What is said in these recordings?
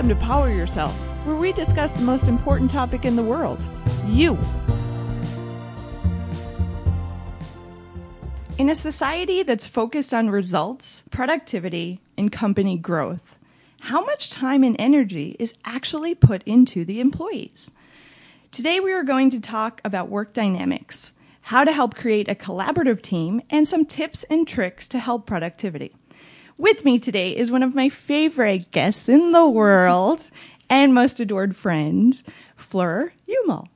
Welcome to Power Yourself, where we discuss the most important topic in the world, you. In a society that's focused on results, productivity, and company growth, how much time and energy is actually put into the employees? Today we are going to talk about work dynamics, how to help create a collaborative team, and some tips and tricks to help productivity. With me today is one of my favorite guests in the world and most adored friend, Fleur Yumel.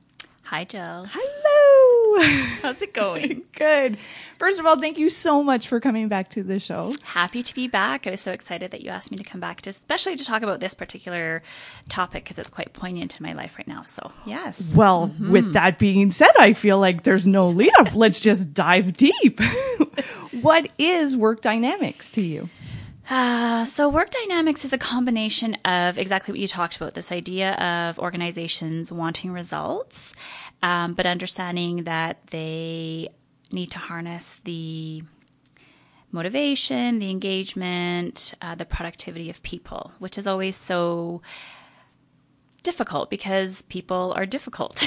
Hi, Jill. Hello. How's it going? Good. First of all, thank you so much for coming back to the show. Happy to be back. I was so excited that you asked me to come back, especially to talk about this particular topic because it's quite poignant in my life right now. So, yes. Well, With that being said, I feel like there's no lead up. Let's just dive deep. What is work dynamics to you? So work dynamics is a combination of exactly what you talked about, this idea of organizations wanting results, but understanding that they need to harness the motivation, the engagement, the productivity of people, which is always so difficult because people are difficult.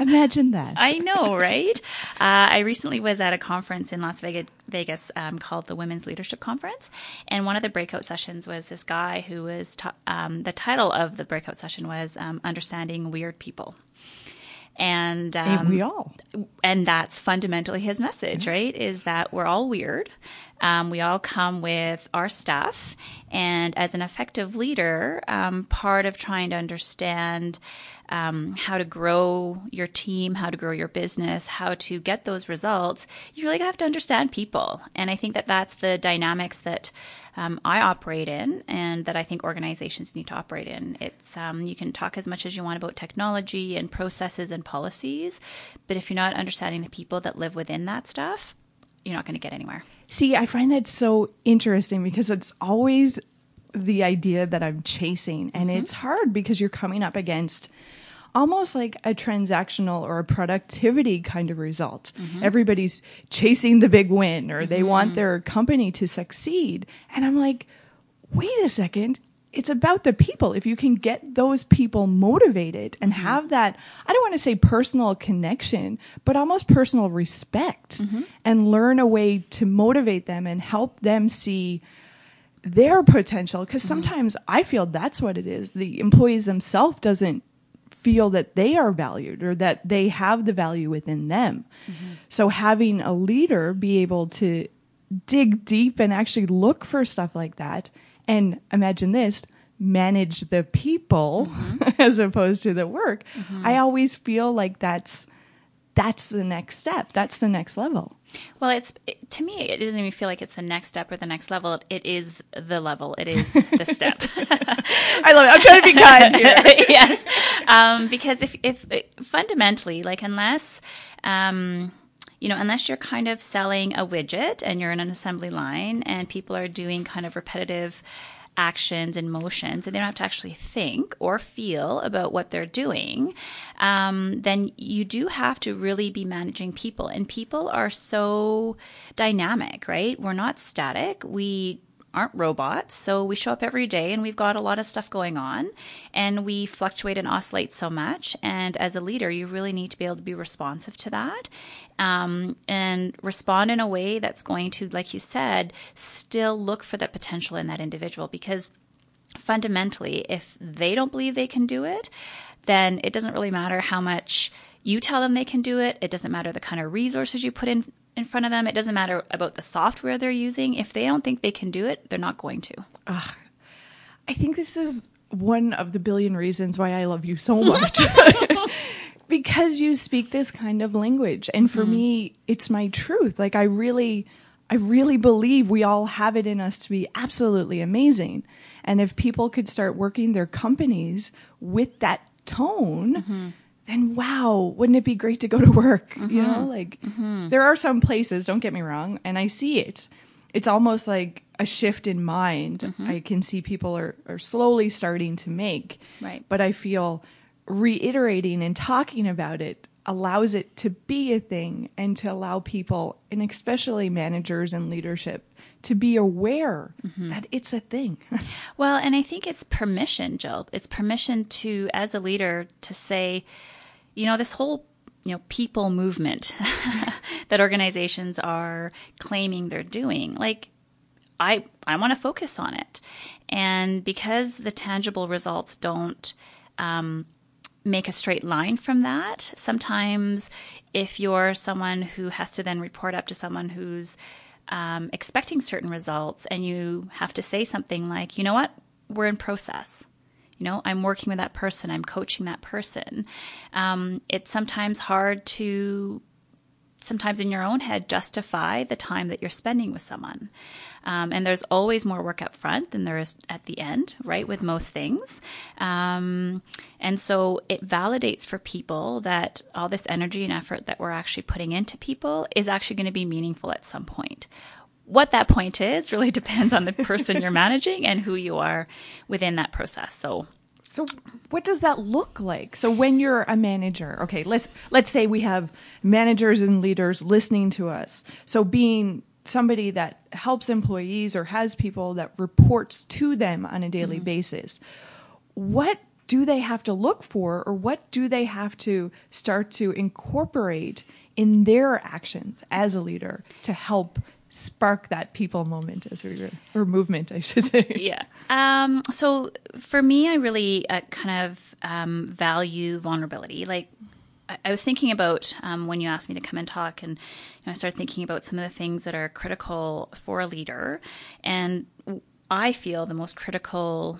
Imagine that. I know, right? I recently was at a conference in Las Vegas called the Women's Leadership Conference. And one of the breakout sessions was this guy who was, the title of the breakout session was Understanding Weird People. And we all. And that's fundamentally his message, right? Is that we're all weird. We all come with our stuff. And as an effective leader, part of trying to understand how to grow your team, how to grow your business, how to get those results, you really have to understand people. And I think that that's the dynamics that I operate in and that I think organizations need to operate in. It's you can talk as much as you want about technology and processes and policies, but if you're not understanding the people that live within that stuff, you're not going to get anywhere. See, I find that so interesting because it's always the idea that I'm chasing. And it's hard because you're coming up against almost like a transactional or a productivity kind of result. Everybody's chasing the big win or they want their company to succeed. And I'm like, wait a second. It's about the people. If you can get those people motivated and have that, I don't want to say personal connection, but almost personal respect and learn a way to motivate them and help them see their potential. Because sometimes I feel that's what it is. The employees themselves doesn't feel that they are valued or that they have the value within them. So having a leader be able to dig deep and actually look for stuff like that and imagine this, manage the people as opposed to the work. I always feel like that's the next step. That's the next level. Well, to me, it doesn't even feel like it's the next step or the next level. It is the level. It is the step. I love it. I'm trying to be kind here. Yes. Because if fundamentally, like unless you're kind of selling a widget and you're in an assembly line and people are doing kind of repetitive actions and motions and they don't have to actually think or feel about what they're doing, then you do have to really be managing people. And people are so dynamic, right? We're not static. We aren't robots. So we show up every day and we've got a lot of stuff going on and we fluctuate and oscillate so much. And as a leader, you really need to be able to be responsive to that and respond in a way that's going to, like you said, still look for that potential in that individual. Because fundamentally, if they don't believe they can do it, then it doesn't really matter how much you tell them they can do it. It doesn't matter the kind of resources you put in front of them. It doesn't matter about the software they're using. If they don't think they can do it, they're not going to. I think this is one of the billion reasons why I love you so much. Because you speak this kind of language. And for me, it's my truth. Like I really believe we all have it in us to be absolutely amazing. And if people could start working their companies with that tone, then wow, wouldn't it be great to go to work? You know, like there are some places, don't get me wrong, and I see it. It's almost like a shift in mind. I can see people are slowly starting to make. Right. But I feel reiterating and talking about it allows it to be a thing and to allow people, and especially managers and leadership, to be aware that it's a thing. Well, and I think it's permission, Jill. It's permission to, as a leader, to say, you know, this whole, you know, people movement that organizations are claiming they're doing, like, I want to focus on it. And because the tangible results don't make a straight line from that, sometimes if you're someone who has to then report up to someone who's expecting certain results, and you have to say something like, you know what, we're in process. You know, I'm working with that person. I'm coaching that person. It's sometimes hard to, sometimes in your own head, justify the time that you're spending with someone. And there's always more work up front than there is at the end, right, with most things. And so it validates for people that all this energy and effort that we're actually putting into people is actually going to be meaningful at some point. What that point is really depends on the person you're managing and who you are within that process. So what does that look like? So when you're a manager, okay, let's say we have managers and leaders listening to us. So being somebody that helps employees or has people that reports to them on a daily basis, what do they have to look for, or what do they have to start to incorporate in their actions as a leader to help spark that people moment, as we were, or movement, I should say? Yeah. So for me, I really kind of value vulnerability. Like, I was thinking about when you asked me to come and talk, and you know, I started thinking about some of the things that are critical for a leader. And I feel the most critical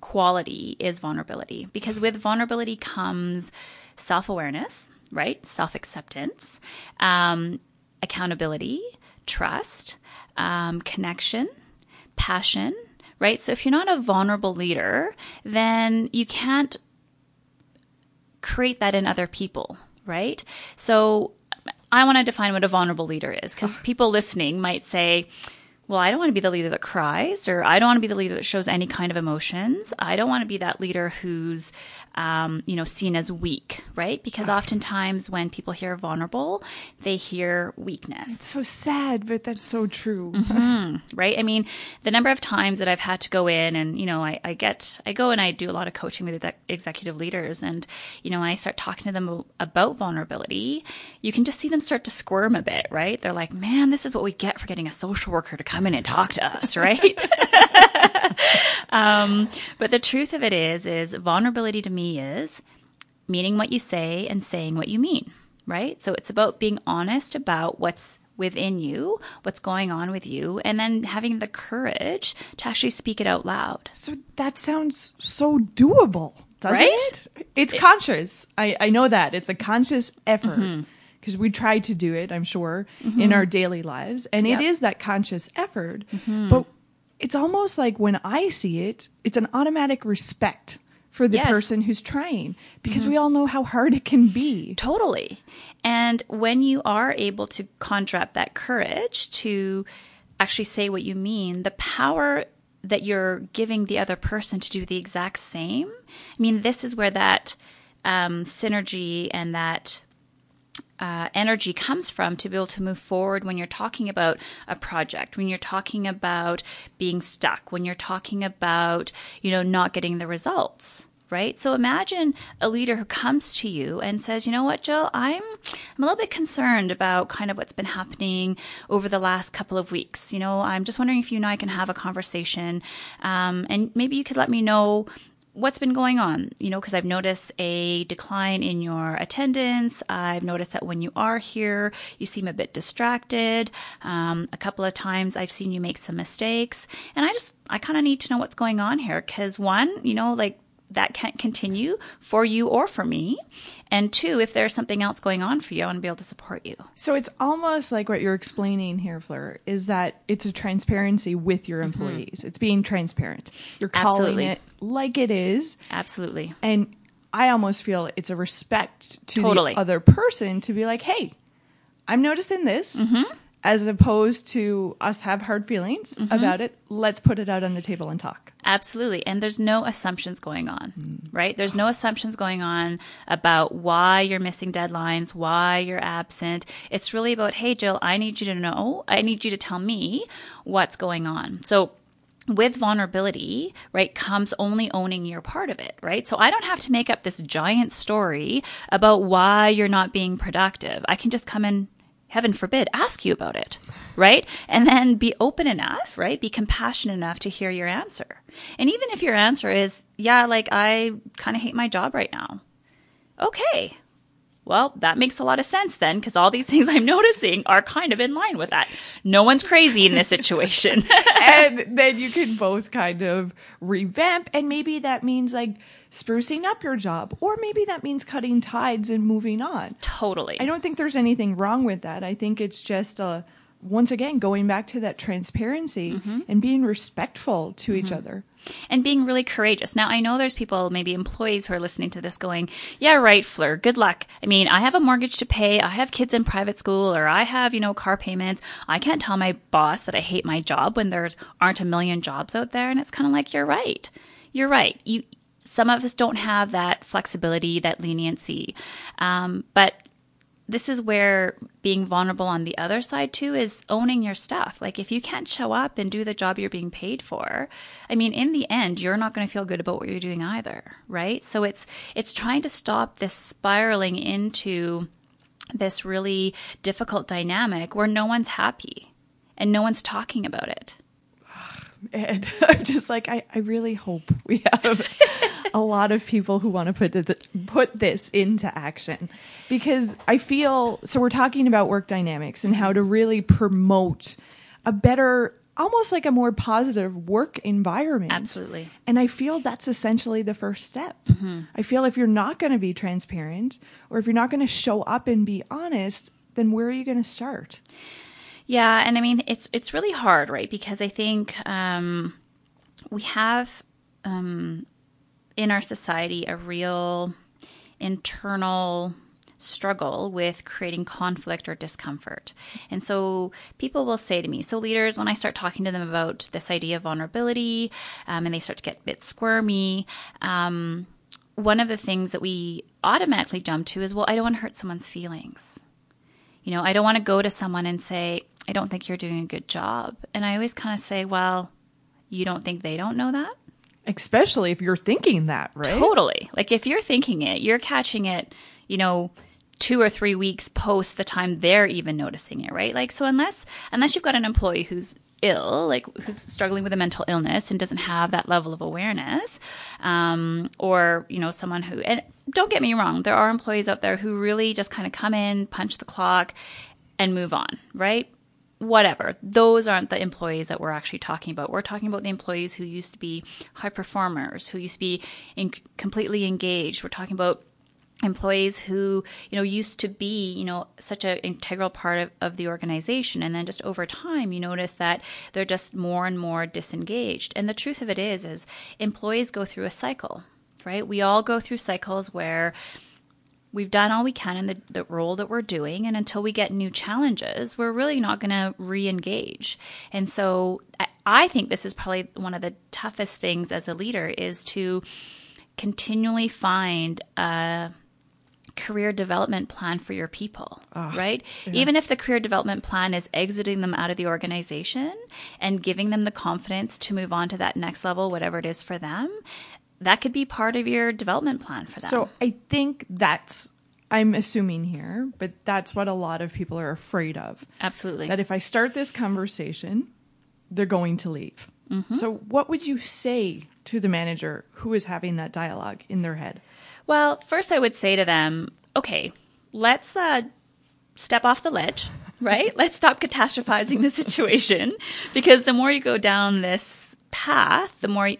quality is vulnerability, because with vulnerability comes self-awareness, right? Self-acceptance, accountability, trust, connection, passion, right? So if you're not a vulnerable leader, then you can't create that in other people, right? So I want to define what a vulnerable leader is, because people listening might say, well, I don't want to be the leader that cries, or I don't want to be the leader that shows any kind of emotions. I don't want to be that leader who's, you know, seen as weak, right? Because oftentimes when people hear vulnerable, they hear weakness. It's so sad, but that's so true. Right? I mean, the number of times that I've had to go in and, you know, I go and I do a lot of coaching with executive leaders, and, you know, when I start talking to them about vulnerability, you can just see them start to squirm a bit, right? They're like, man, this is what we get for getting a social worker to come in and talk to us, right? But the truth of it is vulnerability to me is meaning what you say and saying what you mean, right? So it's about being honest about what's within you, what's going on with you, and then having the courage to actually speak it out loud. So that sounds so doable, doesn't right? it? It's conscious. I know that. It's a conscious effort. Because we try to do it, I'm sure, in our daily lives. And it is that conscious effort. But it's almost like when I see it, it's an automatic respect for the person who's trying. Because we all know how hard it can be. Totally. And when you are able to conjure up that courage to actually say what you mean, the power that you're giving the other person to do the exact same, I mean, this is where that synergy and that energy comes from, to be able to move forward when you're talking about a project, when you're talking about being stuck, when you're talking about, you know, not getting the results, right? So imagine a leader who comes to you and says, you know what, Jill, I'm a little bit concerned about kind of what's been happening over the last couple of weeks. You know, I'm just wondering if you and I can have a conversation, and maybe you could let me know what's been going on, you know, because I've noticed a decline in your attendance. I've noticed that when you are here, you seem a bit distracted. A couple of times I've seen you make some mistakes. And I kind of need to know what's going on here, because one, you know, like, that can't continue for you or for me. And two, if there's something else going on for you, I want to be able to support you. So it's almost like what you're explaining here, Fleur, is that it's a transparency with your employees. It's being transparent. You're calling it like it is. Absolutely. And I almost feel it's a respect to the other person to be like, hey, I'm noticing this. As opposed to us have hard feelings about it. Let's put it out on the table and talk. Absolutely. And there's no assumptions going on, right? There's no assumptions going on about why you're missing deadlines, why you're absent. It's really about, hey, Jill, I need you to know, I need you to tell me what's going on. So with vulnerability, right, comes only owning your part of it, right? So I don't have to make up this giant story about why you're not being productive. I can just come in, heaven forbid, ask you about it, right? And then be open enough, right? Be compassionate enough to hear your answer. And even if your answer is, yeah, like I kind of hate my job right now. Okay. Well, that makes a lot of sense then, because all these things I'm noticing are kind of in line with that. No one's crazy in this situation. And then you can both kind of revamp. And maybe that means like sprucing up your job, or maybe that means cutting ties and moving on. Totally. I don't think there's anything wrong with that. I think it's just once again, going back to that transparency and being respectful to each other. And being really courageous. Now, I know there's people, maybe employees who are listening to this going, yeah, right, Fleur, good luck. I mean, I have a mortgage to pay. I have kids in private school, or I have, you know, car payments. I can't tell my boss that I hate my job when there aren't a million jobs out there. And it's kind of like, you're right. You're right. Some of us don't have that flexibility, that leniency. But this is where being vulnerable on the other side too is owning your stuff. Like if you can't show up and do the job you're being paid for, I mean, in the end, you're not going to feel good about what you're doing either, right? So it's trying to stop this spiraling into this really difficult dynamic where no one's happy and no one's talking about it. And I'm just like, I really hope we have a lot of people who want to put this into action, because I feel, so we're talking about work dynamics and how to really promote a better, almost like a more positive work environment. Absolutely. And I feel that's essentially the first step. I feel if you're not going to be transparent, or if you're not going to show up and be honest, then where are you going to start? Yeah. And I mean, it's really hard, right? Because I think we have in our society a real internal struggle with creating conflict or discomfort. And so people will say to me, so leaders, when I start talking to them about this idea of vulnerability and they start to get a bit squirmy, one of the things that we automatically jump to is, well, I don't want to hurt someone's feelings. You know, I don't want to go to someone and say, I don't think you're doing a good job. And I always kind of say, well, you don't think they don't know that? Especially if you're thinking that, right? Totally. Like if you're thinking it, you're catching it, you know, 2 or 3 weeks post the time they're even noticing it, right? Like, so unless you've got an employee who's ill, like who's struggling with a mental illness and doesn't have that level of awareness, or, you know, someone who, and don't get me wrong, there are employees out there who really just kind of come in, punch the clock and move on, right? Whatever. Those aren't the employees that we're actually talking about. We're talking about the employees who used to be high performers, who used to be completely engaged. We're talking about employees who, you know, used to be, you know, such an integral part of the organization. And then just over time, you notice that they're just more and more disengaged. And the truth of it is employees go through a cycle, right? We all go through cycles where we've done all we can in the role that we're doing. And until we get new challenges, we're really not going to re-engage. And so I think this is probably one of the toughest things as a leader, is to continually find a career development plan for your people, right? Yeah. Even if the career development plan is exiting them out of the organization and giving them the confidence to move on to that next level, whatever it is for them, that could be part of your development plan for them. So I think that's, I'm assuming here, but that's what a lot of people are afraid of. Absolutely. That if I start this conversation, they're going to leave. So what would you say to the manager who is having that dialogue in their head? Well, first I would say to them, okay, let's step off the ledge, right? Let's stop catastrophizing the situation, because the more you go down this path, the more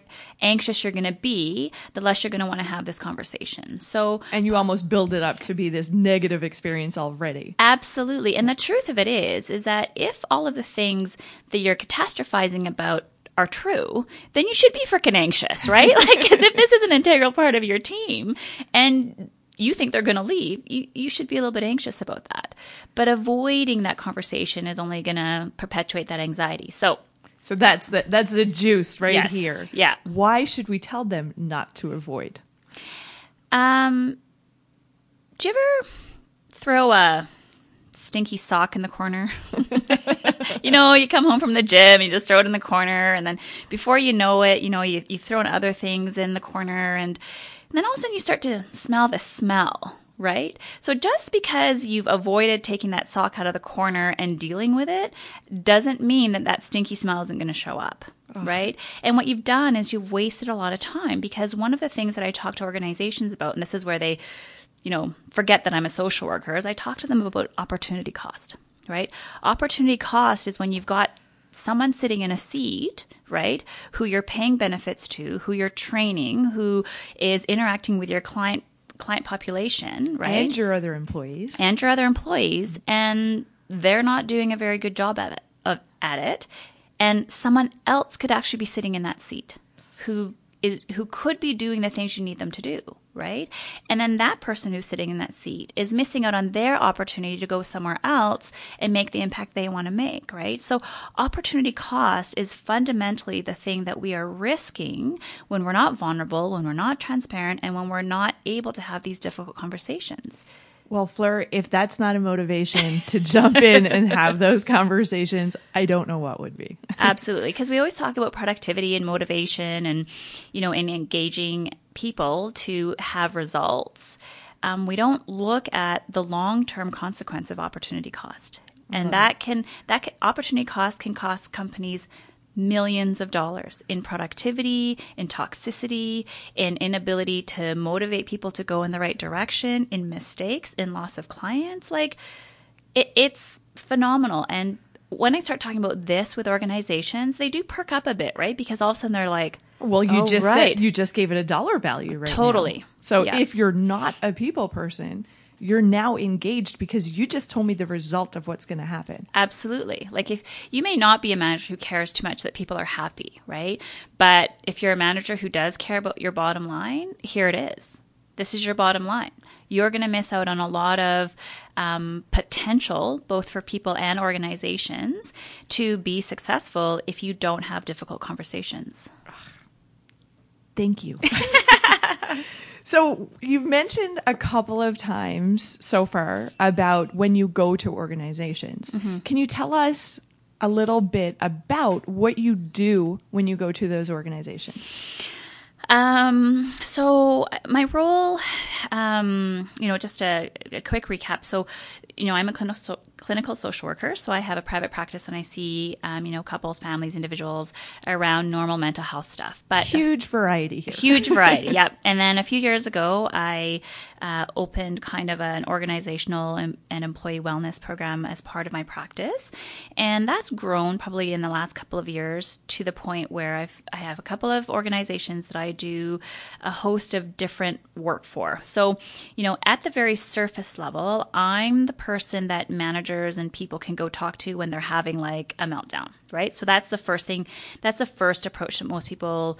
anxious you're going to be, the less you're going to want to have this conversation. So, and you almost build it up to be this negative experience already. Absolutely. And the truth of it is that if all of the things that you're catastrophizing about are true, then you should be freaking anxious, right? Like, cause if this is an integral part of your team and you think they're going to leave, you should be a little bit anxious about that. But avoiding that conversation is only going to perpetuate that anxiety. So So that's the juice right yes. here. Yeah. Why should we tell them not to avoid? Do you ever throw a stinky sock in the corner? You know, you come home from the gym, you just throw it in the corner, and then before you know it, you know, you've thrown other things in the corner, and then all of a sudden you start to smell the smell, right? So just because you've avoided taking that sock out of the corner and dealing with it doesn't mean that that stinky smell isn't going to show up. Right? And what you've done is you've wasted a lot of time, because one of the things that I talk to organizations about, and this is where they, you know, forget that I'm a social worker, is I talk to them about opportunity cost, right? Opportunity cost is when you've got someone sitting in a seat, right, who you're paying benefits to, who you're training, who is interacting with your client population, right? And your other employees. And they're not doing a very good job at it. And someone else could actually be sitting in that seat who could be doing the things you need them to do, right? And then that person who's sitting in that seat is missing out on their opportunity to go somewhere else and make the impact they want to make, right? So opportunity cost is fundamentally the thing that we are risking when we're not vulnerable, when we're not transparent, and when we're not able to have these difficult conversations. Well, Fleur, if that's not a motivation to jump in and have those conversations, I don't know what would be. Absolutely. Because we always talk about productivity and motivation and, you know, and engaging people to have results. We don't look at the long-term consequence of opportunity cost. And opportunity cost can cost companies millions of dollars in productivity, in toxicity, in inability to motivate people to go in the right direction, in mistakes, in loss of clients. Like it's phenomenal. And when I start talking about this with organizations, they do perk up a bit, right? Because all of a sudden they're like, well, you you just gave it a dollar value, right? Totally. Now. So if you're not a people person, you're now engaged because you just told me the result of what's going to happen. Absolutely. Like if you may not be a manager who cares too much that people are happy, right? But if you're a manager who does care about your bottom line, here it is. This is your bottom line. You're going to miss out on a lot of potential, both for people and organizations, to be successful if you don't have difficult conversations. Thank you. So you've mentioned a couple of times so far about when you go to organizations. Mm-hmm. Can you tell us a little bit about what you do when you go to those organizations? So my role, you know, just a quick recap. So, you know, I'm a clinical social worker. So I have a private practice and I see, you know, couples, families, individuals around normal mental health stuff. But huge variety here. Huge variety. Yep. And then a few years ago, I opened kind of an organizational and employee wellness program as part of my practice. And that's grown probably in the last couple of years to the point where I have a couple of organizations that I do a host of different work for. So, you know, at the very surface level, I'm the person that managers and people can go talk to when they're having like a meltdown, right? So that's the first thing. That's the first approach that most people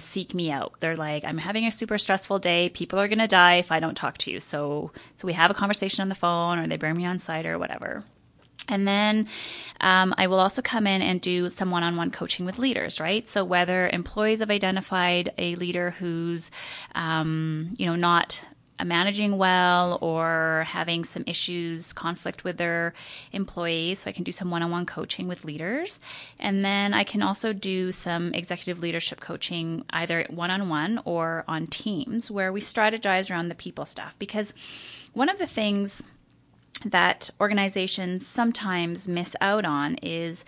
seek me out. They're like, I'm having a super stressful day. People are going to die if I don't talk to you. So we have a conversation on the phone, or they bring me on site or whatever. And then I will also come in and do some one-on-one coaching with leaders, right? So whether employees have identified a leader who's, you know, not managing well or having some issues, conflict with their employees. So I can do some one-on-one coaching with leaders. And then I can also do some executive leadership coaching, either one-on-one or on teams, where we strategize around the people stuff. Because one of the things that organizations sometimes miss out on is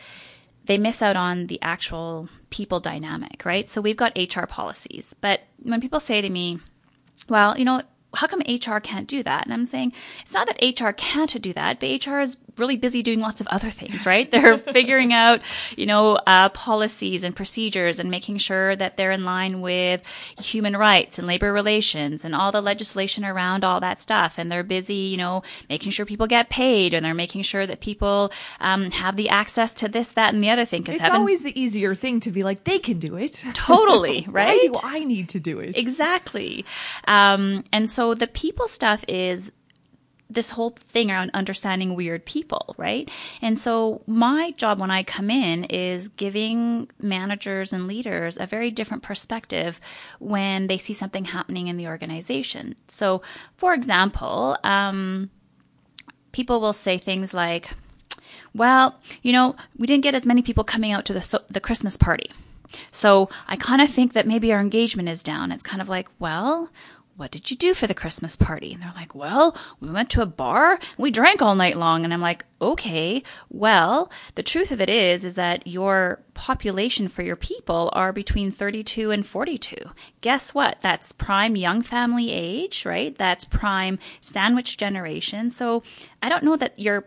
they miss out on the actual people dynamic, right? So we've got HR policies. But when people say to me, well, you know, how come HR can't do that? And I'm saying it's not that HR can't do that, but HR is really busy doing lots of other things, right? They're figuring out, you know, policies and procedures and making sure that they're in line with human rights and labor relations and all the legislation around all that stuff. And they're busy, you know, making sure people get paid, and they're making sure that people have the access to this, that, and the other thing. It's always the easier thing to be like, they can do it. Totally, right? Why do I need to do it? Exactly. And so the people stuff is this whole thing around understanding weird people, right? And so my job when I come in is giving managers and leaders a very different perspective when they see something happening in the organization. So, for example, people will say things like, well, you know, we didn't get as many people coming out to the Christmas party. So I kind of think that maybe our engagement is down. It's kind of like, well, what did you do for the Christmas party? And they're like, well, we went to a bar and we drank all night long. And I'm like, okay, well, the truth of it is that your population for your people are between 32 and 42. Guess what? That's prime young family age, right? That's prime sandwich generation. So I don't know that your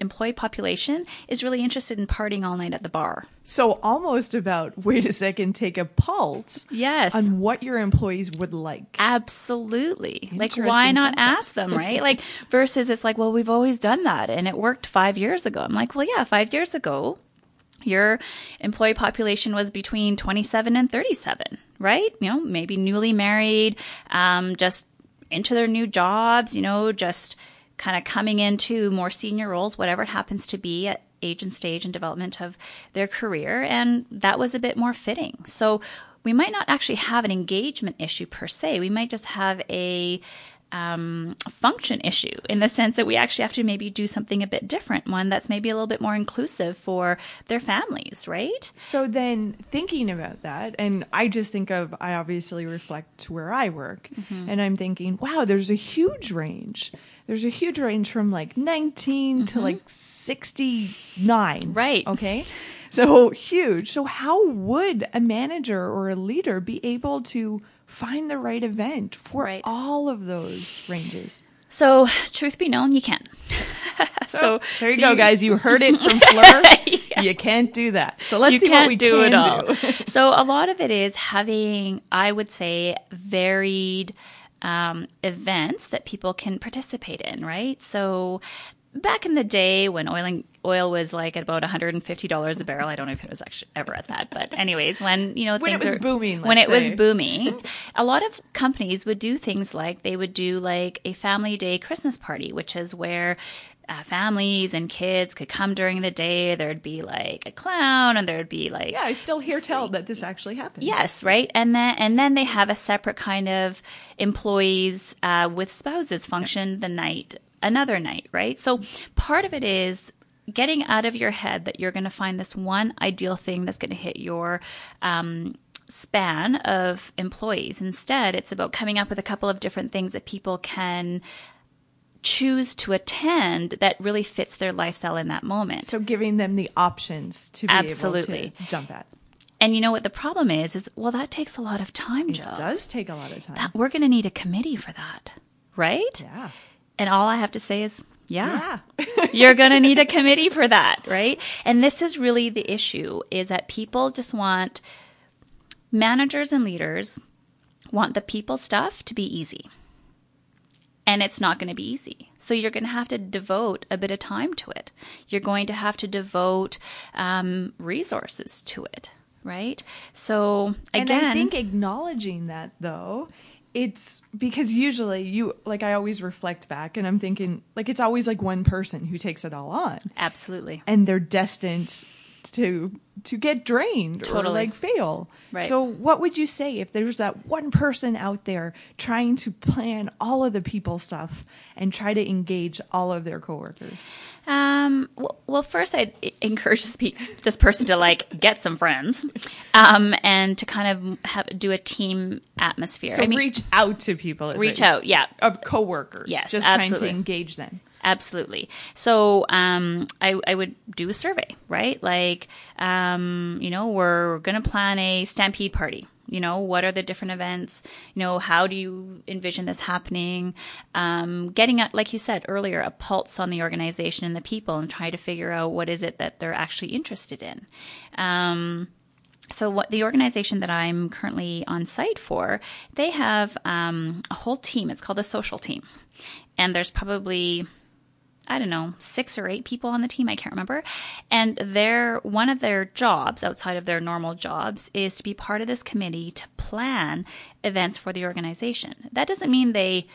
employee population is really interested in partying all night at the bar. So almost about, wait a second, take a pulse. Yes. On what your employees would like. Absolutely. Like, why not ask them, right? Like, versus it's like, well, we've always done that and it worked 5 years ago. I'm like, well, yeah, 5 years ago, your employee population was between 27 and 37, right? You know, maybe newly married, just into their new jobs, you know, just kind of coming into more senior roles, whatever it happens to be at age and stage and development of their career. And that was a bit more fitting. So we might not actually have an engagement issue per se. We might just have a function issue in the sense that we actually have to maybe do something a bit different, one that's maybe a little bit more inclusive for their families, right? So then thinking about that, and I just think of, I obviously reflect where I work, mm-hmm. and I'm thinking, wow, there's a huge range. There's a huge range from like 19 mm-hmm. to like 69. Right. Okay. So huge. So how would a manager or a leader be able to find the right event for all of those ranges? So truth be known, you can. So there you go, guys. You heard it from Fleur. Yeah. You can't do that. So let's see what we do at all. So a lot of it is having, I would say, varied events that people can participate in, right? So back in the day when oil was like at about $150 a barrel, I don't know if it was actually ever at that, but anyways, when, you know, when things were booming, a lot of companies would do things like they would do like a family day Christmas party, which is where families and kids could come during the day. There'd be like a clown and there'd be like, yeah, I still hear tell that this actually happens. Yes, right. And then they have a separate kind of employees with spouses function the night, another night, right? So part of it is getting out of your head that you're going to find this one ideal thing that's going to hit your span of employees. Instead, it's about coming up with a couple of different things that people can choose to attend that really fits their lifestyle in that moment. So giving them the options to be able to jump at. And you know what the problem is well, that takes a lot of time, Jill. It does take a lot of time. We're going to need a committee for that, right? Yeah. And all I have to say is, yeah. You're going to need a committee for that, right? And this is really the issue, is that people just want, managers and leaders want the people stuff to be easy. And it's not going to be easy. So you're going to have to devote a bit of time to it. You're going to have to devote resources to it, right? So again, and I think acknowledging that, though, it's because usually I always reflect back and I'm thinking, like, it's always like one person who takes it all on. Absolutely. And they're destined to get drained or like fail. Right. So what would you say if there's that one person out there trying to plan all of the people stuff and try to engage all of their coworkers? Well, first I'd encourage this person to like get some friends and to kind of do a team atmosphere. So reach out to people. Of coworkers. Yes, just absolutely. Trying to engage them. Absolutely. So I would do a survey, right? Like, you know, we're going to plan a stampede party. You know, what are the different events? You know, how do you envision this happening? Getting, like you said earlier, a pulse on the organization and the people and try to figure out what is it that they're actually interested in. So what the organization that I'm currently on site for, they have a whole team. It's called the social team. And there's probably, I don't know, 6 or 8 people on the team. I can't remember. And one of their jobs outside of their normal jobs is to be part of this committee to plan events for the organization. That doesn't mean they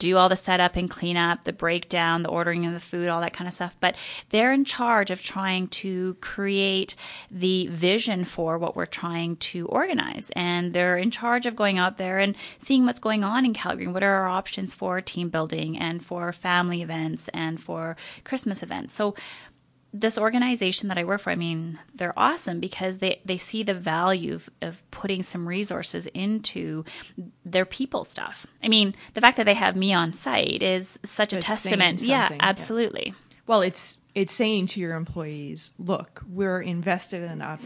do all the setup and cleanup, the breakdown, the ordering of the food, all that kind of stuff. But they're in charge of trying to create the vision for what we're trying to organize. And they're in charge of going out there and seeing what's going on in Calgary. What are our options for team building and for family events and for Christmas events? So this organization that I work for, I mean, they're awesome because they see the value of putting some resources into their people stuff. I mean, the fact that they have me on site is such a testament. Yeah, absolutely. Yeah. Well, it's saying to your employees, look, we're invested enough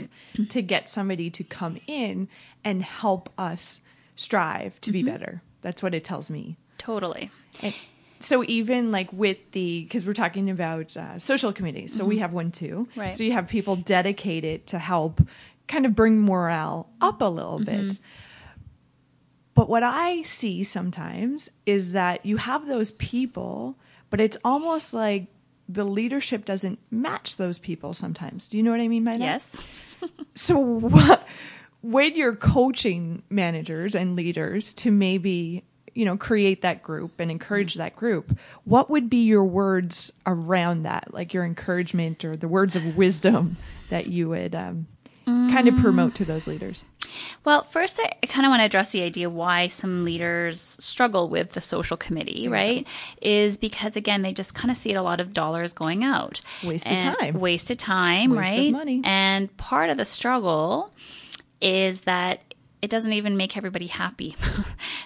to get somebody to come in and help us strive to be better. That's what it tells me. Totally. So even like with because we're talking about social committees, so we have one too. Right. So you have people dedicated to help kind of bring morale up a little bit. But what I see sometimes is that you have those people, but it's almost like the leadership doesn't match those people sometimes. Do you know what I mean by that? Yes. So when you're coaching managers and leaders to maybe create that group and encourage that group, what would be your words around that? Like your encouragement or the words of wisdom that you would kind of promote to those leaders? Well, first, I kind of want to address the idea why some leaders struggle with the social committee, right? Is because, again, they just kind of see a lot of dollars going out. Wasted time, right? Wasted money. And part of the struggle is that it doesn't even make everybody happy.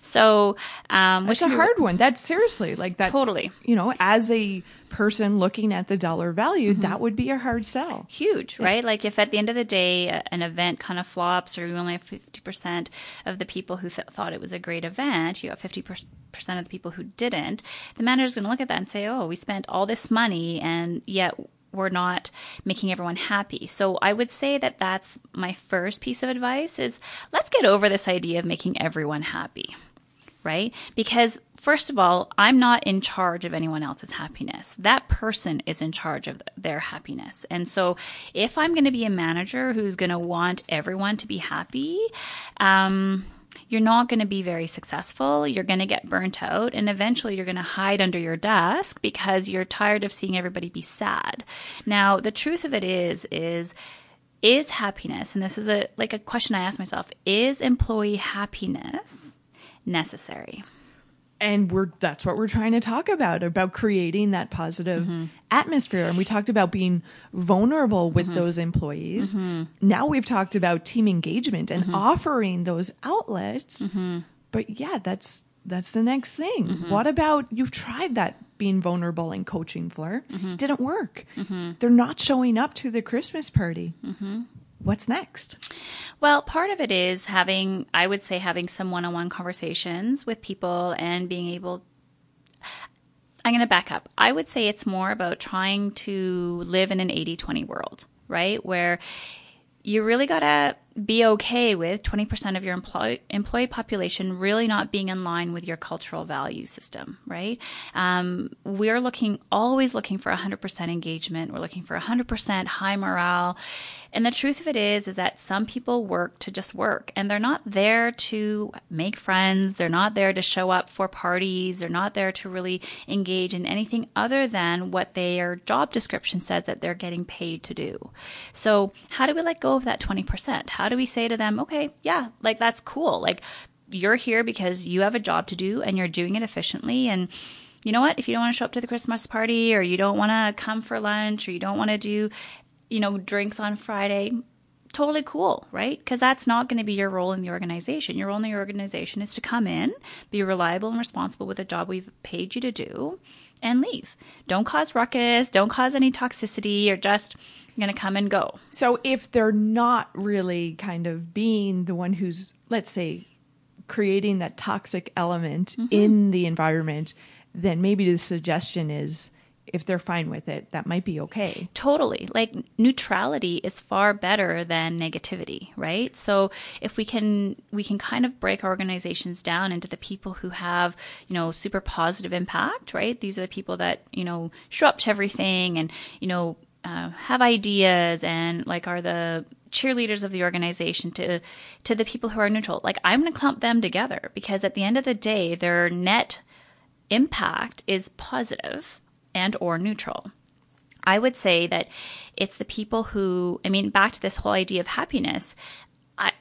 So, which is a hard one. That's seriously like that. Totally. As a person looking at the dollar value, that would be a hard sell. Huge, right? Like if at the end of the day, an event kind of flops or you only have 50% of the people who thought it was a great event, you have 50% of the people who didn't, the manager's going to look at that and say, oh, we spent all this money and yet we're not making everyone happy. So I would say that that's my first piece of advice is let's get over this idea of making everyone happy, right? Because first of all, I'm not in charge of anyone else's happiness. That person is in charge of their happiness. And so if I'm going to be a manager who's going to want everyone to be happy, you're not going to be very successful. You're going to get burnt out, and eventually you're going to hide under your desk because you're tired of seeing everybody be sad. Now, the truth of it is happiness, and this is a question I ask myself, is employee happiness necessary? And that's what we're trying to talk about creating that positive atmosphere. And we talked about being vulnerable with those employees. Now we've talked about team engagement and offering those outlets. But yeah, that's the next thing. What about, you've tried that being vulnerable and coaching, Fleur. Didn't work. They're not showing up to the Christmas party. What's next? Well, part of it is having some one-on-one conversations with people and being able, I'm going to back up. I would say it's more about trying to live in an 80-20 world, right? Where you really got to be okay with 20% of your employee population really not being in line with your cultural value system, right? We're always looking for 100% engagement. We're looking for 100% high morale. And the truth of it is that some people work to just work, and they're not there to make friends. They're not there to show up for parties. They're not there to really engage in anything other than what their job description says that they're getting paid to do. So how do we let go of that 20%? How do we say to them, okay, yeah, like that's cool. Like you're here because you have a job to do and you're doing it efficiently. And you know what? If you don't want to show up to the Christmas party or you don't want to come for lunch or you don't want to do, drinks on Friday, totally cool, right? Because that's not going to be your role in the organization. Your role in the organization is to come in, be reliable and responsible with the job we've paid you to do, and leave. Don't cause ruckus. Don't cause any toxicity. You're just going to come and go. So if they're not really kind of being the one who's, let's say, creating that toxic element in the environment, then maybe the suggestion is, if they're fine with it, that might be okay. Totally. Like neutrality is far better than negativity, right? So if we can kind of break organizations down into the people who have, super positive impact, right? These are the people that, show up to everything and, have ideas and are the cheerleaders of the organization to the people who are neutral. Like I'm going to clump them together because at the end of the day, their net impact is positive and or neutral. I would say that it's the people who, I mean, back to this whole idea of happiness,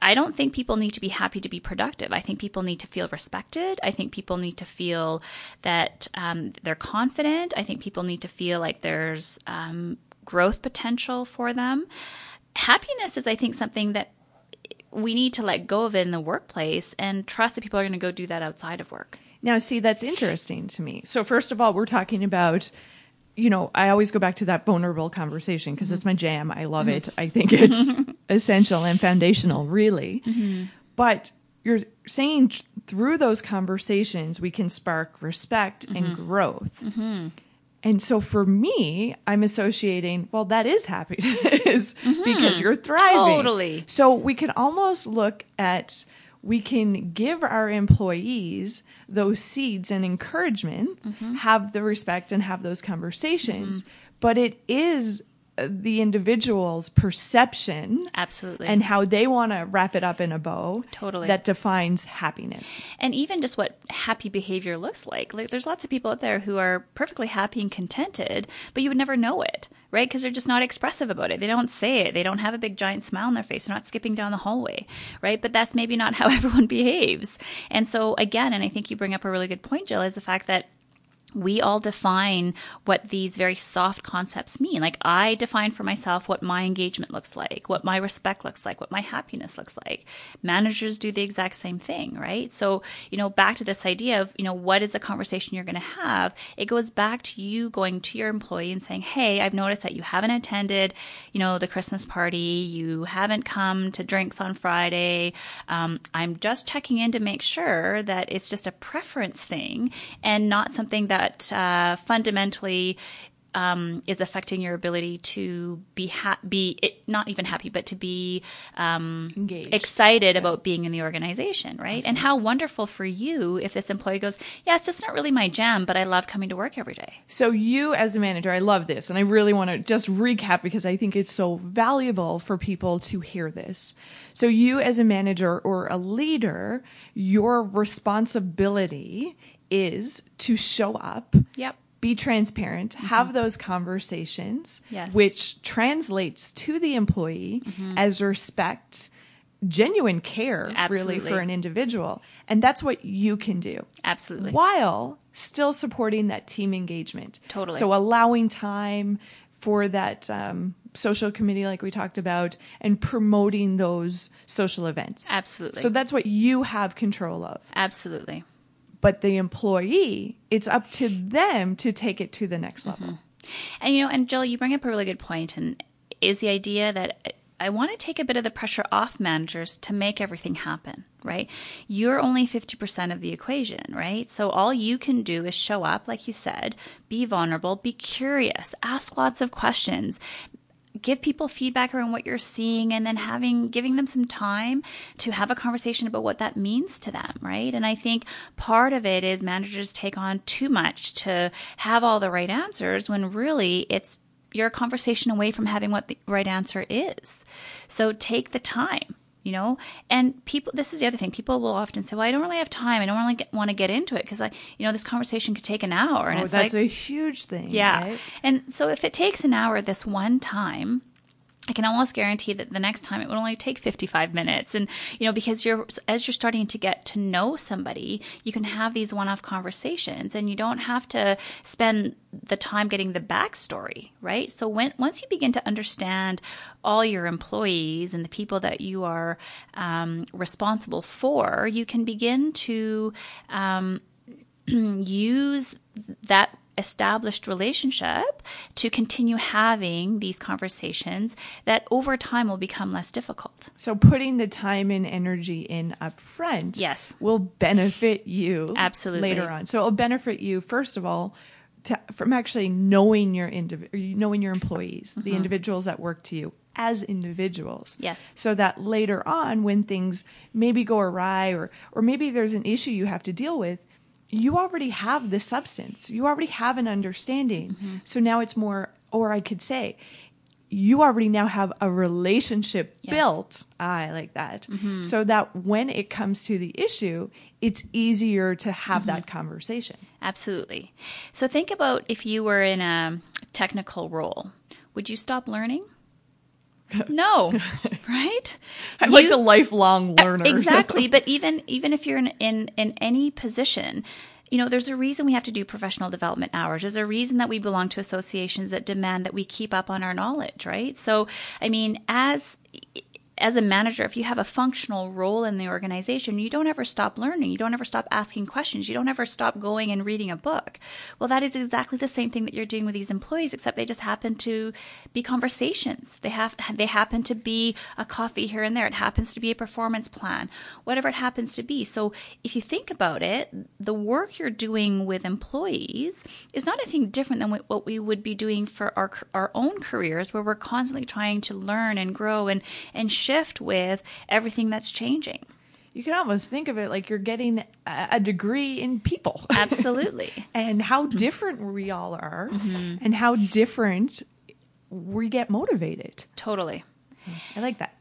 I don't think people need to be happy to be productive. I think people need to feel respected. I think people need to feel that they're confident. I think people need to feel like there's growth potential for them. Happiness is, I think, something that we need to let go of in the workplace and trust that people are going to go do that outside of work. Now, see, that's interesting to me. So first of all, we're talking about, you know, I always go back to that vulnerable conversation because it's my jam. I love it. I think it's essential and foundational, really. But you're saying through those conversations, we can spark respect and growth. And so for me, I'm associating, well, that is happiness because you're thriving. Totally. So we can almost look at, we can give our employees those seeds and encouragement, have the respect and have those conversations. But it is the individual's perception. Absolutely. And how they want to wrap it up in a bow. Totally. That defines happiness. And even just what happy behavior looks like. Like, there's lots of people out there who are perfectly happy and contented, but you would never know it, right? Because they're just not expressive about it. They don't say it. They don't have a big giant smile on their face. They're not skipping down the hallway, right? But that's maybe not how everyone behaves. And so again, and I think you bring up a really good point, Jill, is the fact that we all define what these very soft concepts mean. Like, I define for myself what my engagement looks like, what my respect looks like, what my happiness looks like. Managers do the exact same thing, right? So, you know, back to this idea of, you know, what is the conversation you're going to have? It goes back to you going to your employee and saying, hey, I've noticed that you haven't attended, you know, the Christmas party. You haven't come to drinks on Friday. I'm just checking in to make sure that it's just a preference thing and not something that fundamentally is affecting your ability to be engaged, excited about being in the organization, right? Awesome. And how wonderful for you if this employee goes, yeah, it's just not really my jam, but I love coming to work every day. So you as a manager, I love this. And I really want to just recap because I think it's so valuable for people to hear this. So you as a manager or a leader, your responsibility is to show up, be transparent, have those conversations, which translates to the employee as respect, genuine care, really, for an individual. And that's what you can do. Absolutely. While still supporting that team engagement. Totally. So allowing time for that social committee, like we talked about, and promoting those social events. Absolutely. So that's what you have control of. Absolutely. But the employee, it's up to them to take it to the next level. And, you know, and Jill, you bring up a really good point, and is the idea that I want to take a bit of the pressure off managers to make everything happen, right? You're only 50% of the equation, right? So all you can do is show up, like you said, be vulnerable, be curious, ask lots of questions, give people feedback around what you're seeing, and then giving them some time to have a conversation about what that means to them, right? And I think part of it is managers take on too much to have all the right answers when really it's your conversation away from having what the right answer is. So take the time, you know, and people, this is the other thing. People will often say, well, I don't really have time. I don't really want to get into it because this conversation could take an hour. And that's like, a huge thing. Yeah. Right? And so if it takes an hour this one time, I can almost guarantee that the next time it would only take 55 minutes. And, you know, because as you're starting to get to know somebody, you can have these one-off conversations and you don't have to spend the time getting the backstory, right? So once you begin to understand all your employees and the people that you are responsible for, you can begin to use that established relationship to continue having these conversations that over time will become less difficult. So putting the time and energy in up front will benefit you later on. So it'll benefit you, first of all, from actually knowing your employees, the individuals that work to you as individuals. Yes. So that later on when things maybe go awry or maybe there's an issue you have to deal with, you already have the substance. You already have an understanding. So now it's more, or I could say, you already now have a relationship built. I like that. Mm-hmm. So that when it comes to the issue, it's easier to have that conversation. Absolutely. So think about if you were in a technical role, would you stop learning? No, right? I'm like a lifelong learner. Exactly. So. But even if you're in any position, you know, there's a reason we have to do professional development hours. There's a reason that we belong to associations that demand that we keep up on our knowledge, right? So, I mean, as a manager, if you have a functional role in the organization, you don't ever stop learning. You don't ever stop asking questions. You don't ever stop going and reading a book. Well, that is exactly the same thing that you're doing with these employees, except they just happen to be conversations. They happen to be a coffee here and there. It happens to be a performance plan, whatever it happens to be. So if you think about it, the work you're doing with employees is not anything different than what we would be doing for our own careers, where we're constantly trying to learn and grow and shift with everything that's changing. You can almost think of it like you're getting a degree in people. Absolutely. And how different we all are and how different we get motivated. Totally. I like that.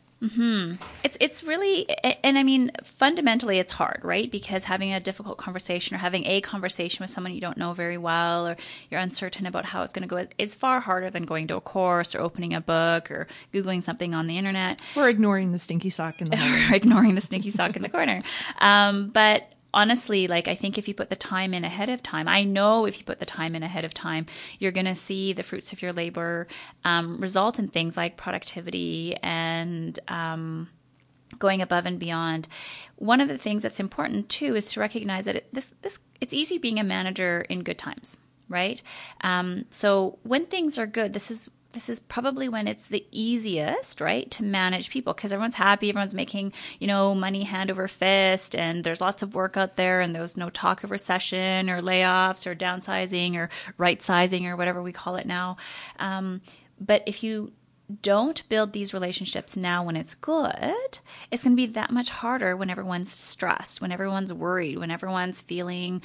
It's really, and I mean, fundamentally it's hard, right? Because having a difficult conversation or having a conversation with someone you don't know very well, or you're uncertain about how it's going to go, is far harder than going to a course or opening a book or Googling something on the internet. Or ignoring the stinky sock in the corner. But honestly, like, I think if you put the time in ahead of time, you're going to see the fruits of your labor result in things like productivity and going above and beyond. One of the things that's important, too, is to recognize that it's easy being a manager in good times, right? So when things are good, this is probably when it's the easiest, right, to manage people, because everyone's happy, everyone's making, you know, money hand over fist, and there's lots of work out there, and there's no talk of recession or layoffs or downsizing or right-sizing or whatever we call it now. But if you don't build these relationships now when it's good, it's going to be that much harder when everyone's stressed, when everyone's worried, when everyone's feeling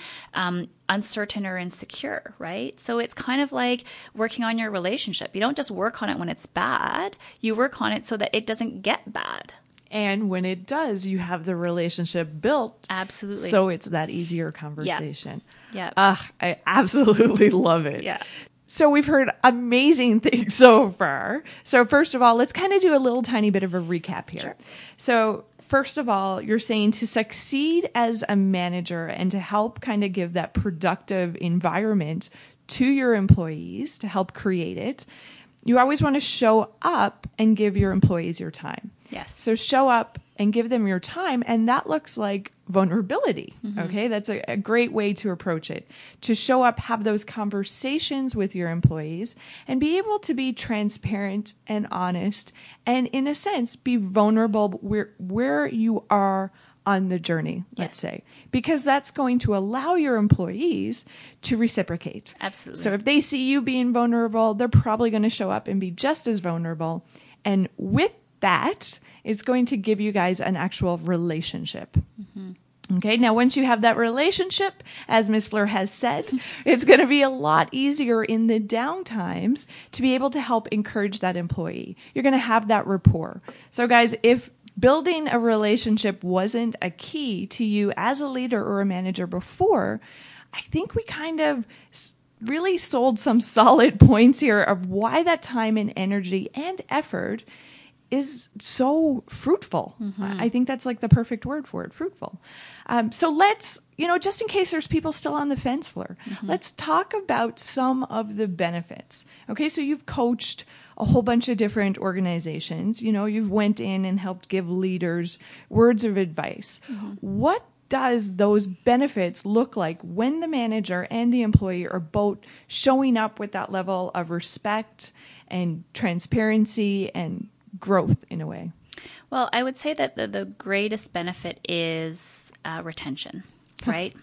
uncertain or insecure, right? So it's kind of like working on your relationship. You don't just work on it when it's bad. You work on it so that it doesn't get bad. And when it does, you have the relationship built. Absolutely. So it's that easier conversation. Yeah. I absolutely love it. Yeah. So we've heard amazing things so far. So first of all, let's kind of do a little tiny bit of a recap here. Sure. So first of all, you're saying to succeed as a manager and to help kind of give that productive environment to your employees to help create it, you always want to show up and give your employees your time. Yes. So show up and give them your time. And that looks like vulnerability. Okay. That's a great way to approach it, to show up, have those conversations with your employees and be able to be transparent and honest. And in a sense, be vulnerable where you are on the journey, let's say, because that's going to allow your employees to reciprocate. Absolutely. So if they see you being vulnerable, they're probably going to show up and be just as vulnerable. And with that, it's going to give you guys an actual relationship. Okay. Now, once you have that relationship, as Ms. Fleur has said, it's going to be a lot easier in the down times to be able to help encourage that employee. You're going to have that rapport. So guys, if building a relationship wasn't a key to you as a leader or a manager before, I think we kind of really sold some solid points here of why that time and energy and effort is so fruitful. I think that's like the perfect word for it, fruitful. So let's, you know, just in case there's people still on the fence, Fleur, let's talk about some of the benefits. Okay, so you've coached a whole bunch of different organizations. You know, you've went in and helped give leaders words of advice. What does those benefits look like when the manager and the employee are both showing up with that level of respect and transparency and growth in a way? Well, I would say that the greatest benefit is retention, right?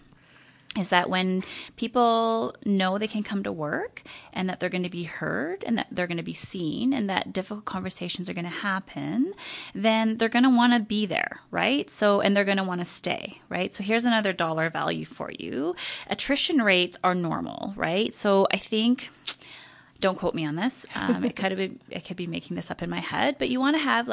Is that when people know they can come to work and that they're going to be heard and that they're going to be seen and that difficult conversations are going to happen, then they're going to want to be there, right? So, and they're going to want to stay, right? So here's another dollar value for you. Attrition rates are normal, right? So I think Don't quote me on this. I could be making this up in my head, but you want to have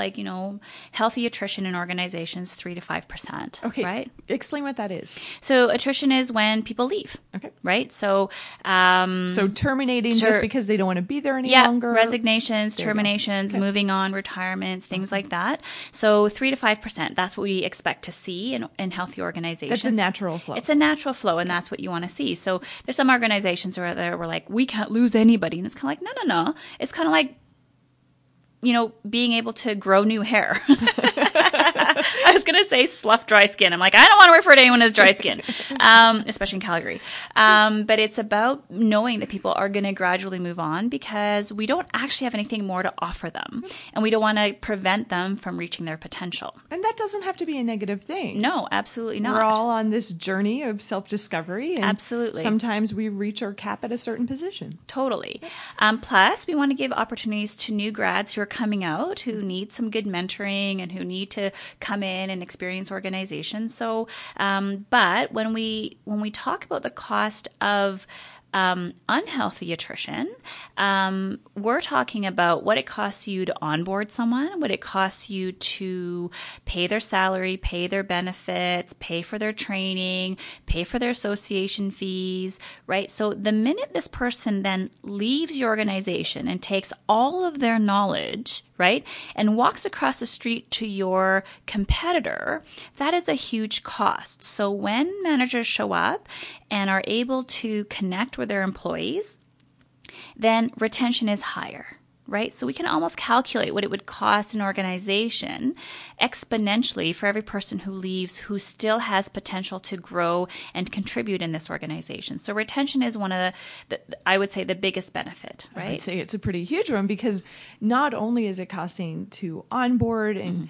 healthy attrition in organizations 3 to 5%. Okay. Right. Explain what that is. So attrition is when people leave. Okay. Right. So, so terminating just because they don't want to be there any longer. Resignations, terminations, moving on, retirements, things like that. So 3 to 5%. That's what we expect to see in healthy organizations. That's a natural flow. It's a natural flow, and that's what you want to see. So there's some organizations where they were like, we can't lose anybody, and it's kind of like, no. It's kind of like, being able to grow new hair. I was going to say slough dry skin. I'm like, I don't want to refer to anyone as dry skin, especially in Calgary. But it's about knowing that people are going to gradually move on because we don't actually have anything more to offer them. And we don't want to prevent them from reaching their potential. And that doesn't have to be a negative thing. No, absolutely not. We're all on this journey of self-discovery. And absolutely. Sometimes we reach our cap at a certain position. Totally. Plus, we want to give opportunities to new grads who are coming out, who need some good mentoring and who need to come in and experience organizations. So, but when we talk about the cost of unhealthy attrition, we're talking about what it costs you to onboard someone, what it costs you to pay their salary, pay their benefits, pay for their training, pay for their association fees, right? So the minute this person then leaves your organization and takes all of their knowledge, right, and walks across the street to your competitor, that is a huge cost. So when managers show up and are able to connect with their employees, then retention is higher, right? So we can almost calculate what it would cost an organization exponentially for every person who leaves who still has potential to grow and contribute in this organization. So retention is one of the I would say, the biggest benefit, right? I would say it's a pretty huge one because not only is it costing to onboard and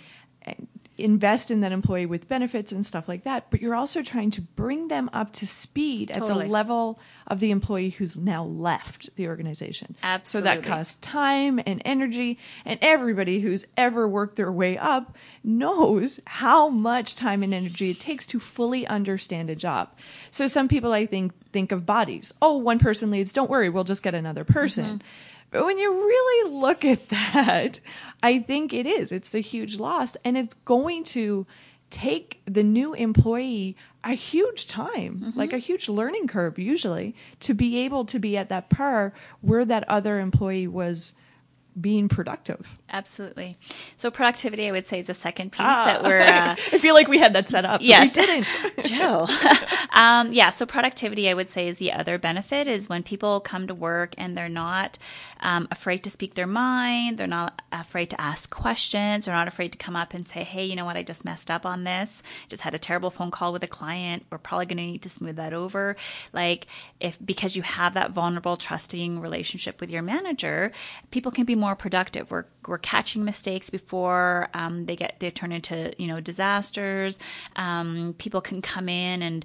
invest in that employee with benefits and stuff like that, but you're also trying to bring them up to speed at the level of the employee who's now left the organization. Absolutely. So that costs time and energy, and everybody who's ever worked their way up knows how much time and energy it takes to fully understand a job. So some people, I think of bodies. Oh, one person leaves. Don't worry. We'll just get another person. Mm-hmm. But when you really look at that, I think it's a huge loss, and it's going to take the new employee a huge time, like a huge learning curve usually, to be able to be at that par where that other employee was being productive. Absolutely. So productivity, I would say, is the second piece that we're... I feel like we had that set up. Yes. But we didn't. Joe. So productivity, I would say, is the other benefit, is when people come to work and they're not afraid to speak their mind. They're not afraid to ask questions. They're not afraid to come up and say, hey, you know what? I just messed up on this. Just had a terrible phone call with a client. We're probably going to need to smooth that over. Because you have that vulnerable, trusting relationship with your manager, people can be more productive. We're catching mistakes before they turn into disasters. People can come in and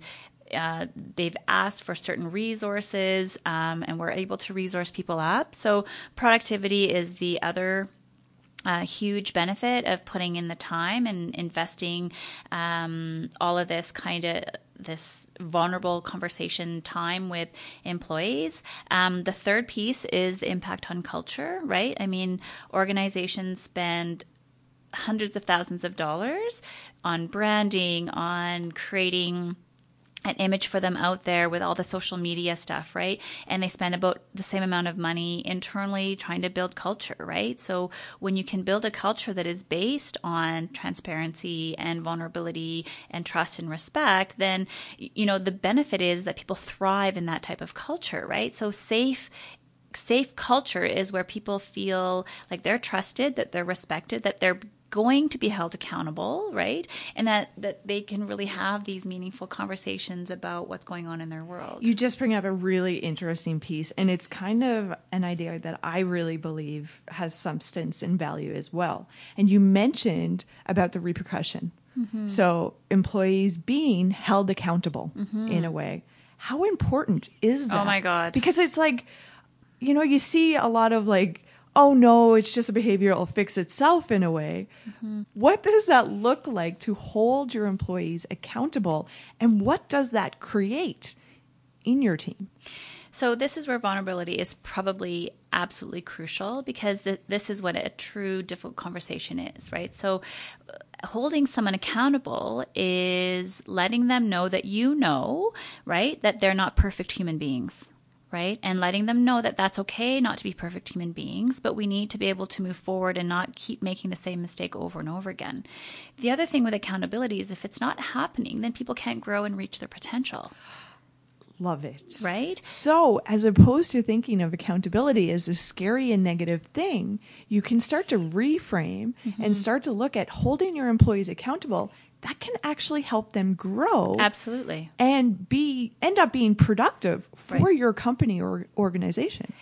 they've asked for certain resources, and we're able to resource people up. So productivity is the other huge benefit of putting in the time and investing all of this this vulnerable conversation time with employees. The third piece is the impact on culture, right? I mean, organizations spend hundreds of thousands of dollars on branding, on creating an image for them out there with all the social media stuff, right? And they spend about the same amount of money internally trying to build culture, right? So when you can build a culture that is based on transparency and vulnerability and trust and respect, then, the benefit is that people thrive in that type of culture, right? So safe culture is where people feel like they're trusted, that they're respected, that they're going to be held accountable, right? And that they can really have these meaningful conversations about what's going on in their world. You just bring up a really interesting piece, and it's kind of an idea that I really believe has substance and value as well. And you mentioned about the repercussion. Mm-hmm. So employees being held accountable in a way. How important is that? Oh my God. Because it's like, you see a lot of oh no, it's just a behavior, it'll fix itself in a way. Mm-hmm. What does that look like to hold your employees accountable? And what does that create in your team? So this is where vulnerability is probably absolutely crucial, because this is what a true difficult conversation is, right? So holding someone accountable is letting them know that you know, right, that they're not perfect human beings, right? And letting them know that that's okay not to be perfect human beings, but we need to be able to move forward and not keep making the same mistake over and over again. The other thing with accountability is if it's not happening, then people can't grow and reach their potential. Love it. Right? So as opposed to thinking of accountability as a scary and negative thing, you can start to reframe and start to look at holding your employees accountable. That can actually help them grow. Absolutely. And end up being productive for your company or organization.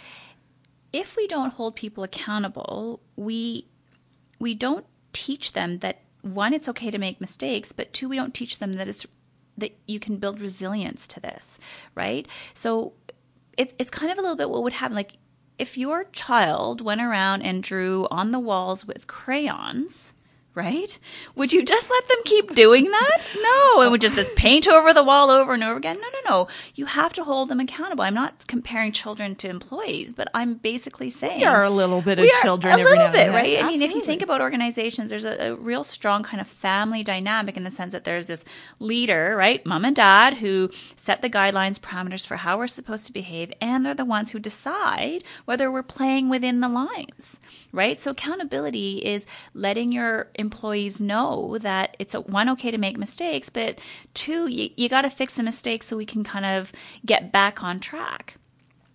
If we don't hold people accountable, we don't teach them that, one, it's okay to make mistakes, but two, we don't teach them that it's that you can build resilience to this, right? So it's kind of a little bit what would happen. Like if your child went around and drew on the walls with crayons, right? Would you just let them keep doing that? No. And would just paint over the wall over and over again? No. You have to hold them accountable. I'm not comparing children to employees, but I'm basically saying... We are a little bit of children every now and then. Right? Absolutely. I mean, if you think about organizations, there's a real strong kind of family dynamic in the sense that there's this leader, right? Mom and dad who set the guidelines, parameters for how we're supposed to behave, and they're the ones who decide whether we're playing within the lines, right? So accountability is letting your employees know that it's okay to make mistakes, but two, you got to fix the mistake so we can kind of get back on track.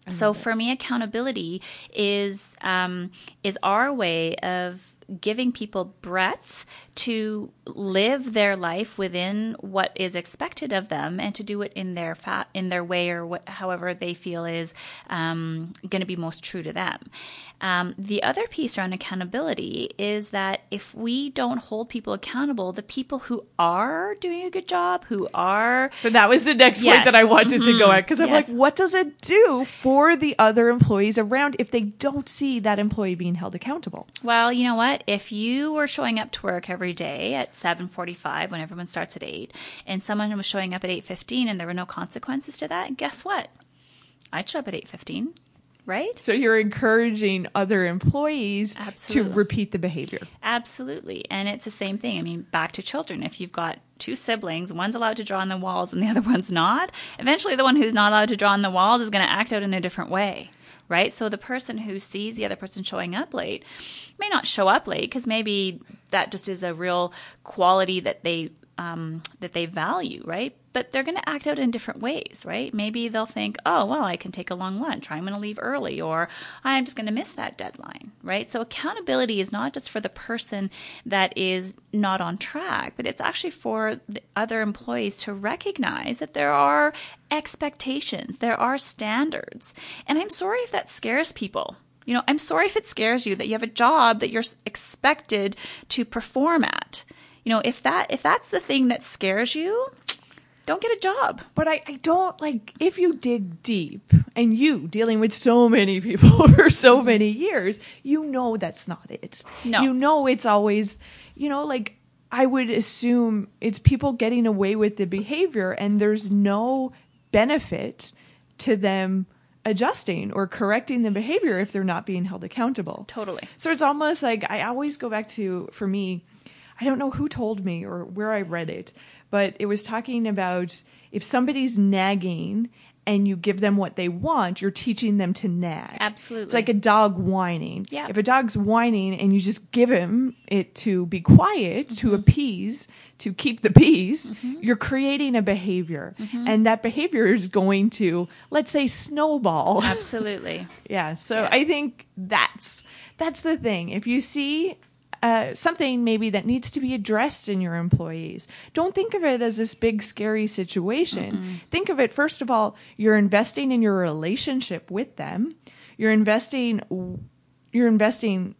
So for me, accountability is our way of giving people breadth to live their life within what is expected of them, and to do it in their way, or however they feel is going to be most true to them. The other piece around accountability is that if we don't hold people accountable, the people who are doing a good job, who are... So that was the next point that I wanted to go at, because I'm like, what does it do for the other employees around if they don't see that employee being held accountable? Well, you know what? If you were showing up to work every day at 7:45 when everyone starts at 8, and someone was showing up at 8:15 and there were no consequences to that, guess what? I'd show up at 8:15. Right? So you're encouraging other employees to repeat the behavior. Absolutely. And it's the same thing. I mean, back to children. If you've got two siblings, one's allowed to draw on the walls and the other one's not, eventually the one who's not allowed to draw on the walls is going to act out in a different way. Right? So the person who sees the other person showing up late may not show up late, because maybe that just is a real quality that they value, right? But they're going to act out in different ways, right? Maybe they'll think, oh, well, I can take a long lunch, or I'm going to leave early, or I'm just going to miss that deadline, right? So accountability is not just for the person that is not on track, but it's actually for the other employees to recognize that there are expectations, there are standards. And I'm sorry if that scares people. You know, I'm sorry if it scares you that you have a job that you're expected to perform at. You know, if that's the thing that scares you, don't get a job. But I don't, like, if you dig deep, and you dealing with so many people for so many years, you know that's not it. No. You know it's always, you know, like, I would assume it's people getting away with the behavior and there's no benefit to them adjusting or correcting the behavior if they're not being held accountable. Totally. So it's almost like, I always go back to, for me, I don't know who told me or where I read it, but it was talking about if somebody's nagging and you give them what they want, you're teaching them to nag. Absolutely. It's like a dog whining. Yeah. If a dog's whining and you just give him it to be quiet, to appease, to keep the peace, you're creating a behavior. And that behavior is going to, let's say, snowball. Absolutely. I think that's the thing. If you see... something maybe that needs to be addressed in your employees, don't think of it as this big, scary situation. Think of it, first of all, you're investing in your relationship with them. You're investing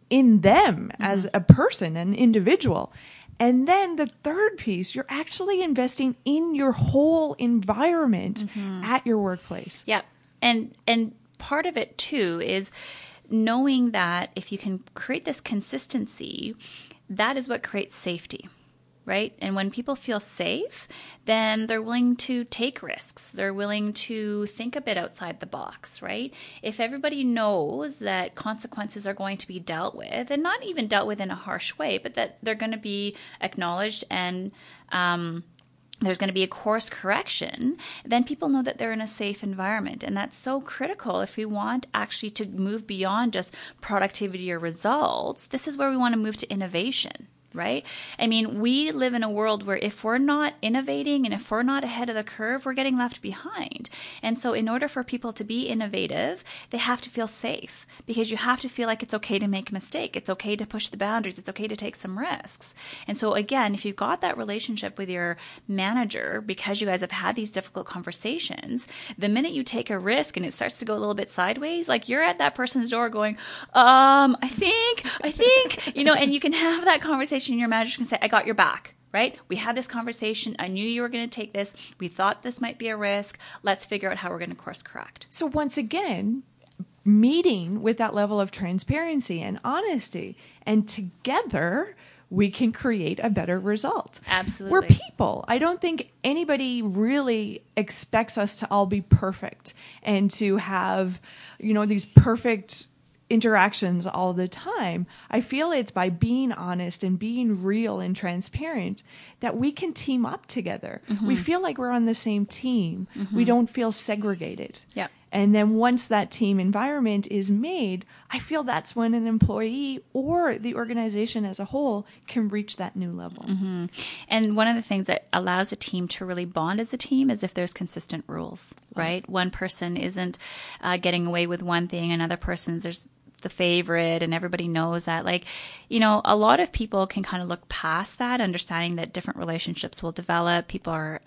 in them as a person, an individual. And then the third piece, you're actually investing in your whole environment at your workplace. Yeah. And part of it too is knowing that if you can create this consistency, that is what creates safety, right? And when people feel safe, then they're willing to take risks. They're willing to think a bit outside the box, right? If everybody knows that consequences are going to be dealt with, and not even dealt with in a harsh way, but that they're going to be acknowledged and there's going to be a course correction, then people know that they're in a safe environment. And that's so critical if we want actually to move beyond just productivity or results. This is where we want to move to innovation, right? I mean, we live in a world where if we're not innovating and if we're not ahead of the curve, we're getting left behind. And so in order for people to be innovative, they have to feel safe, because you have to feel like it's okay to make a mistake. It's okay to push the boundaries. It's okay to take some risks. And so again, if you've got that relationship with your manager, because you guys have had these difficult conversations, the minute you take a risk and it starts to go a little bit sideways, like you're at that person's door going, I think, you know, and you can have that conversation. And your manager can say, I got your back, right? We had this conversation. I knew you were going to take this. We thought this might be a risk. Let's figure out how we're going to course correct. So once again, meeting with that level of transparency and honesty, and together we can create a better result. Absolutely. We're people. I don't think anybody really expects us to all be perfect and to have, you know, these perfect interactions all the time. I feel it's by being honest and being real and transparent that we can team up together. Mm-hmm. We feel like we're on the same team. Mm-hmm. We don't feel segregated. Yeah. And then once that team environment is made, I feel that's when an employee or the organization as a whole can reach that new level. Mm-hmm. And one of the things that allows a team to really bond as a team is if there's consistent rules, right? Oh. One person isn't getting away with one thing, another person's there's the favorite, and everybody knows that. Like, you know, a lot of people can kind of look past that, understanding that different relationships will develop. People are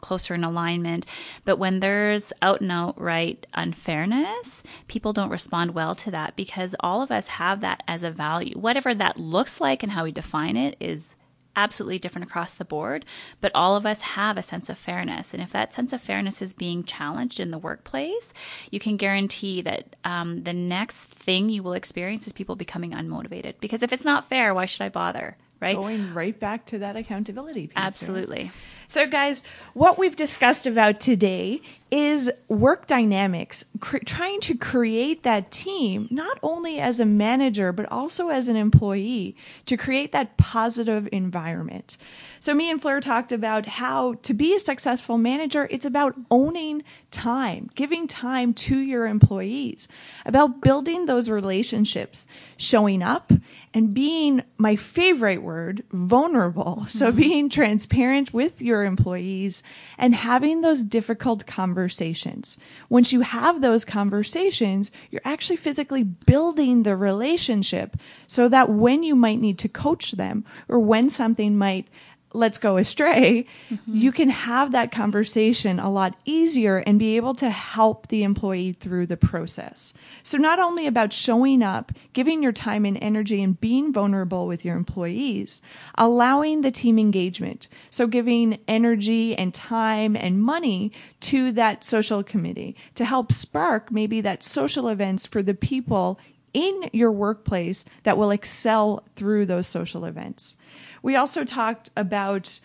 closer in alignment. But when there's out and outright unfairness, people don't respond well to that, because all of us have that as a value. Whatever that looks like and how we define it is absolutely different across the board, but all of us have a sense of fairness. And if that sense of fairness is being challenged in the workplace, you can guarantee that the next thing you will experience is people becoming unmotivated. Because if it's not fair, why should I bother? Right? Going right back to that accountability piece. Absolutely. Right? So guys, what we've discussed about today is work dynamics, trying to create that team, not only as a manager, but also as an employee, to create that positive environment. So me and Fleur talked about how to be a successful manager. It's about owning time, giving time to your employees, about building those relationships, showing up, and being, my favorite word, vulnerable. Mm-hmm. So being transparent with your employees and having those difficult conversations. Once you have those conversations, you're actually physically building the relationship, so that when you might need to coach them, or when something might, let's go astray, mm-hmm. you can have that conversation a lot easier and be able to help the employee through the process. So not only about showing up, giving your time and energy and being vulnerable with your employees, allowing the team engagement. So giving energy and time and money to that social committee to help spark maybe that social events for the people in your workplace that will excel through those social events. We also talked about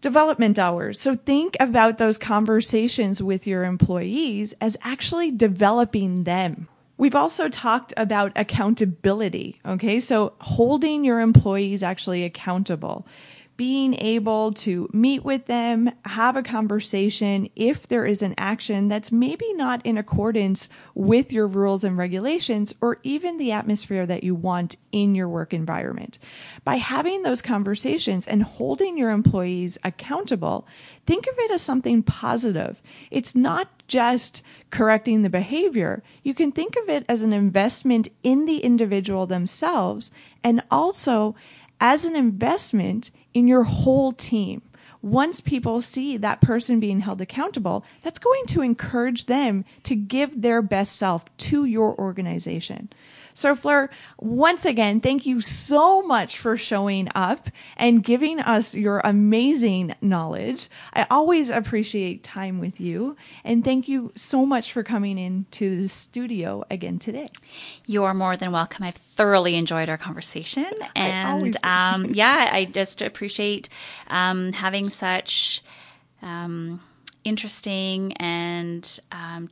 development hours. So think about those conversations with your employees as actually developing them. We've also talked about accountability, okay? So holding your employees actually accountable, being able to meet with them, have a conversation if there is an action that's maybe not in accordance with your rules and regulations, or even the atmosphere that you want in your work environment. By having those conversations and holding your employees accountable, think of it as something positive. It's not just correcting the behavior. You can think of it as an investment in the individual themselves, and also as an investment in your whole team. Once people see that person being held accountable, that's going to encourage them to give their best self to your organization. So Fleur, once again, thank you so much for showing up and giving us your amazing knowledge. I always appreciate time with you. And thank you so much for coming into the studio again today. You are more than welcome. I've thoroughly enjoyed our conversation. And I just appreciate having such interesting and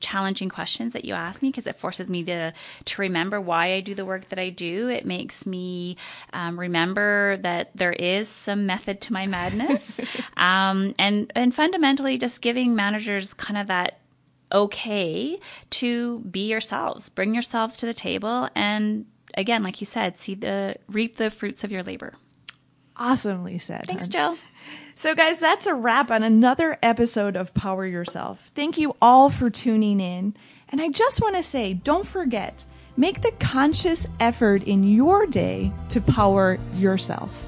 challenging questions that you ask me, because it forces me to remember why I do the work that I do. It makes me remember that there is some method to my madness, and fundamentally just giving managers kind of that okay to be yourselves, bring yourselves to the table, and again, like you said, reap the fruits of your labor. Awesomely said. Thanks, Jill. So guys, that's a wrap on another episode of Power Yourself. Thank you all for tuning in. And I just want to say, don't forget, make the conscious effort in your day to power yourself.